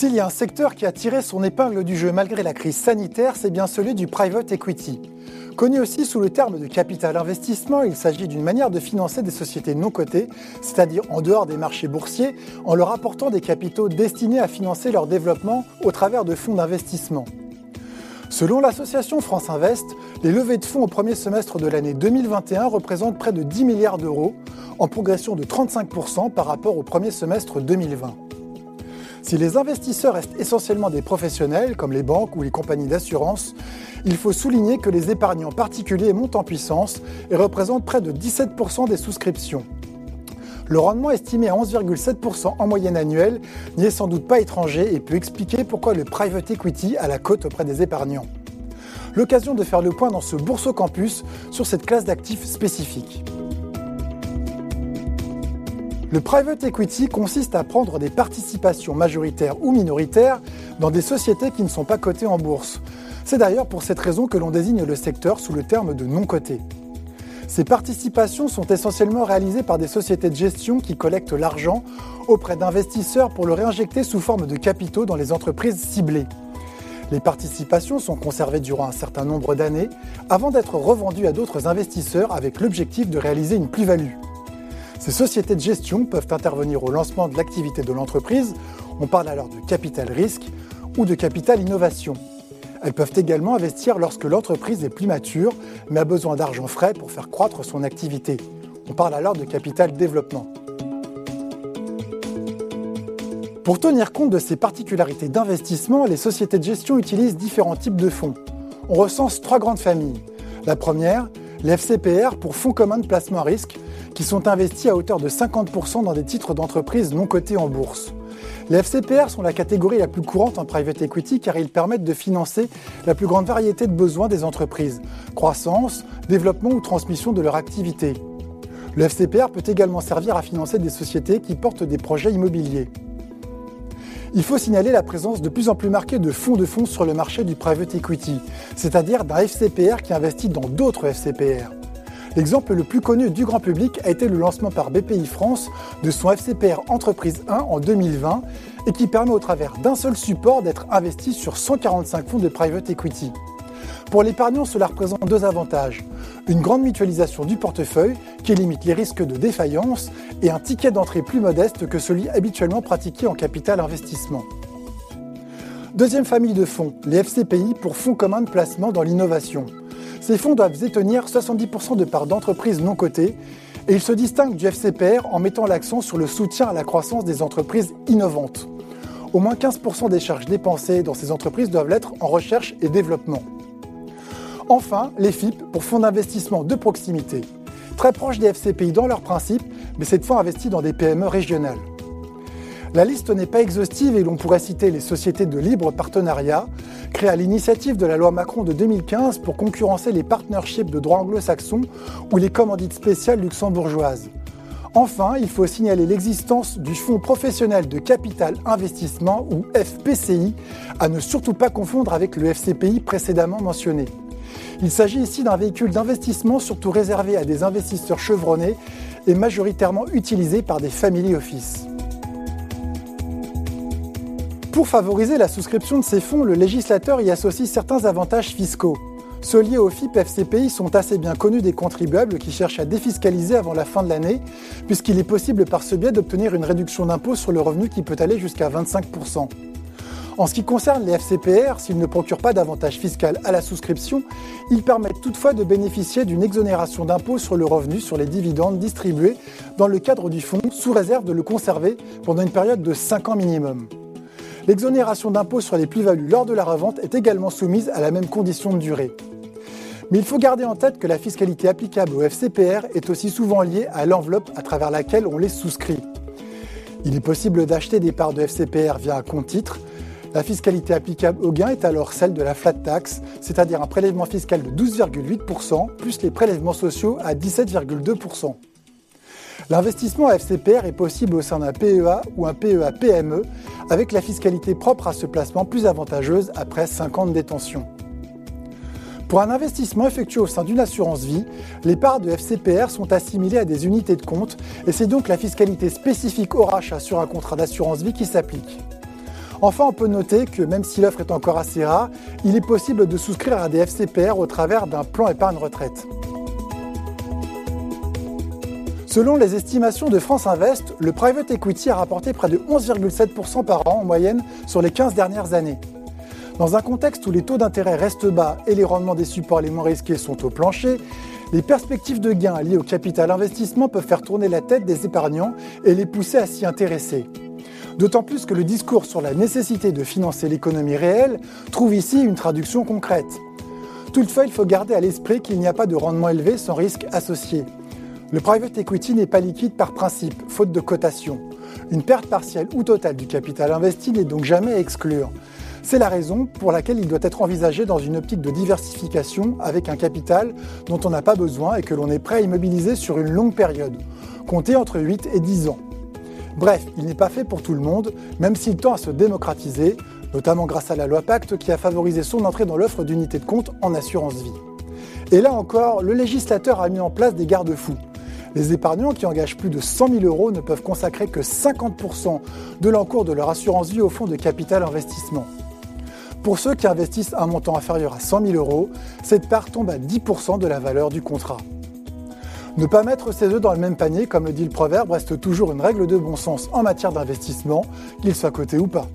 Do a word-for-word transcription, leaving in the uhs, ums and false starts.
S'il y a un secteur qui a tiré son épingle du jeu malgré la crise sanitaire, c'est bien celui du private equity. Connu aussi sous le terme de capital investissement, il s'agit d'une manière de financer des sociétés non cotées, c'est-à-dire en dehors des marchés boursiers, en leur apportant des capitaux destinés à financer leur développement au travers de fonds d'investissement. Selon l'association France Invest, les levées de fonds au premier semestre de l'année deux mille vingt et un représentent près de dix milliards d'euros, en progression de trente-cinq pour cent par rapport au premier semestre deux mille vingt. Si les investisseurs restent essentiellement des professionnels, comme les banques ou les compagnies d'assurance, il faut souligner que les épargnants particuliers montent en puissance et représentent près de dix-sept pour cent des souscriptions. Le rendement estimé à onze virgule sept pour cent en moyenne annuelle n'y est sans doute pas étranger et peut expliquer pourquoi le private equity a la cote auprès des épargnants. L'occasion de faire le point dans ce Boursocampus sur cette classe d'actifs spécifique. Le private equity consiste à prendre des participations majoritaires ou minoritaires dans des sociétés qui ne sont pas cotées en bourse. C'est d'ailleurs pour cette raison que l'on désigne le secteur sous le terme de non-coté. Ces participations sont essentiellement réalisées par des sociétés de gestion qui collectent l'argent auprès d'investisseurs pour le réinjecter sous forme de capitaux dans les entreprises ciblées. Les participations sont conservées durant un certain nombre d'années avant d'être revendues à d'autres investisseurs avec l'objectif de réaliser une plus-value. Ces sociétés de gestion peuvent intervenir au lancement de l'activité de l'entreprise, on parle alors de capital risque ou de capital innovation. Elles peuvent également investir lorsque l'entreprise est plus mature mais a besoin d'argent frais pour faire croître son activité, on parle alors de capital développement. Pour tenir compte de ces particularités d'investissement, les sociétés de gestion utilisent différents types de fonds. On recense trois grandes familles. La première, les F C P R pour Fonds communs de placement à risque, qui sont investis à hauteur de cinquante pour cent dans des titres d'entreprises non cotées en bourse. Les F C P R sont la catégorie la plus courante en private equity car ils permettent de financer la plus grande variété de besoins des entreprises, croissance, développement ou transmission de leur activité. Le F C P R peut également servir à financer des sociétés qui portent des projets immobiliers. Il faut signaler la présence de plus en plus marquée de fonds de fonds sur le marché du private equity, c'est-à-dire d'un F C P R qui investit dans d'autres F C P R. L'exemple le plus connu du grand public a été le lancement par B P I France de son F C P R Entreprise un en deux mille vingt et qui permet au travers d'un seul support d'être investi sur cent quarante-cinq fonds de private equity. Pour l'épargnant, cela représente deux avantages. Une grande mutualisation du portefeuille qui limite les risques de défaillance et un ticket d'entrée plus modeste que celui habituellement pratiqué en capital investissement. Deuxième famille de fonds, les F C P I pour Fonds communs de placement dans l'innovation. Ces fonds doivent détenir soixante-dix pour cent de parts d'entreprises non cotées et ils se distinguent du F C P R en mettant l'accent sur le soutien à la croissance des entreprises innovantes. Au moins quinze pour cent des charges dépensées dans ces entreprises doivent l'être en recherche et développement. Enfin, les F I P pour Fonds d'investissement de proximité, très proches des F C P I dans leurs principes, mais cette fois investis dans des P M E régionales. La liste n'est pas exhaustive et l'on pourrait citer les sociétés de libre partenariat, créées à l'initiative de la loi Macron de deux mille quinze pour concurrencer les partnerships de droit anglo-saxon ou les commandites spéciales luxembourgeoises. Enfin, il faut signaler l'existence du Fonds professionnel de capital investissement ou F P C I, à ne surtout pas confondre avec le F C P I précédemment mentionné. Il s'agit ici d'un véhicule d'investissement surtout réservé à des investisseurs chevronnés et majoritairement utilisé par des family office. Pour favoriser la souscription de ces fonds, le législateur y associe certains avantages fiscaux. Ceux liés au F I P F C P I sont assez bien connus des contribuables qui cherchent à défiscaliser avant la fin de l'année, puisqu'il est possible par ce biais d'obtenir une réduction d'impôt sur le revenu qui peut aller jusqu'à vingt-cinq pour cent. En ce qui concerne les F C P R, s'ils ne procurent pas d'avantage fiscal à la souscription, ils permettent toutefois de bénéficier d'une exonération d'impôt sur le revenu sur les dividendes distribués dans le cadre du fonds, sous réserve de le conserver pendant une période de cinq ans minimum. L'exonération d'impôt sur les plus-values lors de la revente est également soumise à la même condition de durée. Mais il faut garder en tête que la fiscalité applicable aux F C P R est aussi souvent liée à l'enveloppe à travers laquelle on les souscrit. Il est possible d'acheter des parts de F C P R via un compte-titre. La fiscalité applicable au gain est alors celle de la flat tax, c'est-à-dire un prélèvement fiscal de douze virgule huit pour cent plus les prélèvements sociaux à dix-sept virgule deux pour cent. L'investissement à F C P R est possible au sein d'un P E A ou un P E A P M E avec la fiscalité propre à ce placement plus avantageuse après cinq ans de détention. Pour un investissement effectué au sein d'une assurance vie, les parts de F C P R sont assimilées à des unités de compte et c'est donc la fiscalité spécifique au rachat sur un contrat d'assurance vie qui s'applique. Enfin, on peut noter que même si l'offre est encore assez rare, il est possible de souscrire à des F C P R au travers d'un plan épargne retraite. Selon les estimations de France Invest, le private equity a rapporté près de onze virgule sept pour cent par an en moyenne sur les quinze dernières années. Dans un contexte où les taux d'intérêt restent bas et les rendements des supports les moins risqués sont au plancher, les perspectives de gains liées au capital investissement peuvent faire tourner la tête des épargnants et les pousser à s'y intéresser. D'autant plus que le discours sur la nécessité de financer l'économie réelle trouve ici une traduction concrète. Toutefois, il faut garder à l'esprit qu'il n'y a pas de rendement élevé sans risque associé. Le private equity n'est pas liquide par principe, faute de cotation. Une perte partielle ou totale du capital investi n'est donc jamais à exclure. C'est la raison pour laquelle il doit être envisagé dans une optique de diversification avec un capital dont on n'a pas besoin et que l'on est prêt à immobiliser sur une longue période, comptez entre huit et dix ans. Bref, il n'est pas fait pour tout le monde, même s'il tend à se démocratiser, notamment grâce à la loi Pacte qui a favorisé son entrée dans l'offre d'unités de compte en assurance vie. Et là encore, le législateur a mis en place des garde-fous. Les épargnants qui engagent plus de cent mille euros ne peuvent consacrer que cinquante pour cent de l'encours de leur assurance vie au fonds de capital investissement. Pour ceux qui investissent un montant inférieur à cent mille euros, cette part tombe à dix pour cent de la valeur du contrat. Ne pas mettre ses œufs dans le même panier, comme le dit le proverbe, reste toujours une règle de bon sens en matière d'investissement, qu'il soit coté ou pas.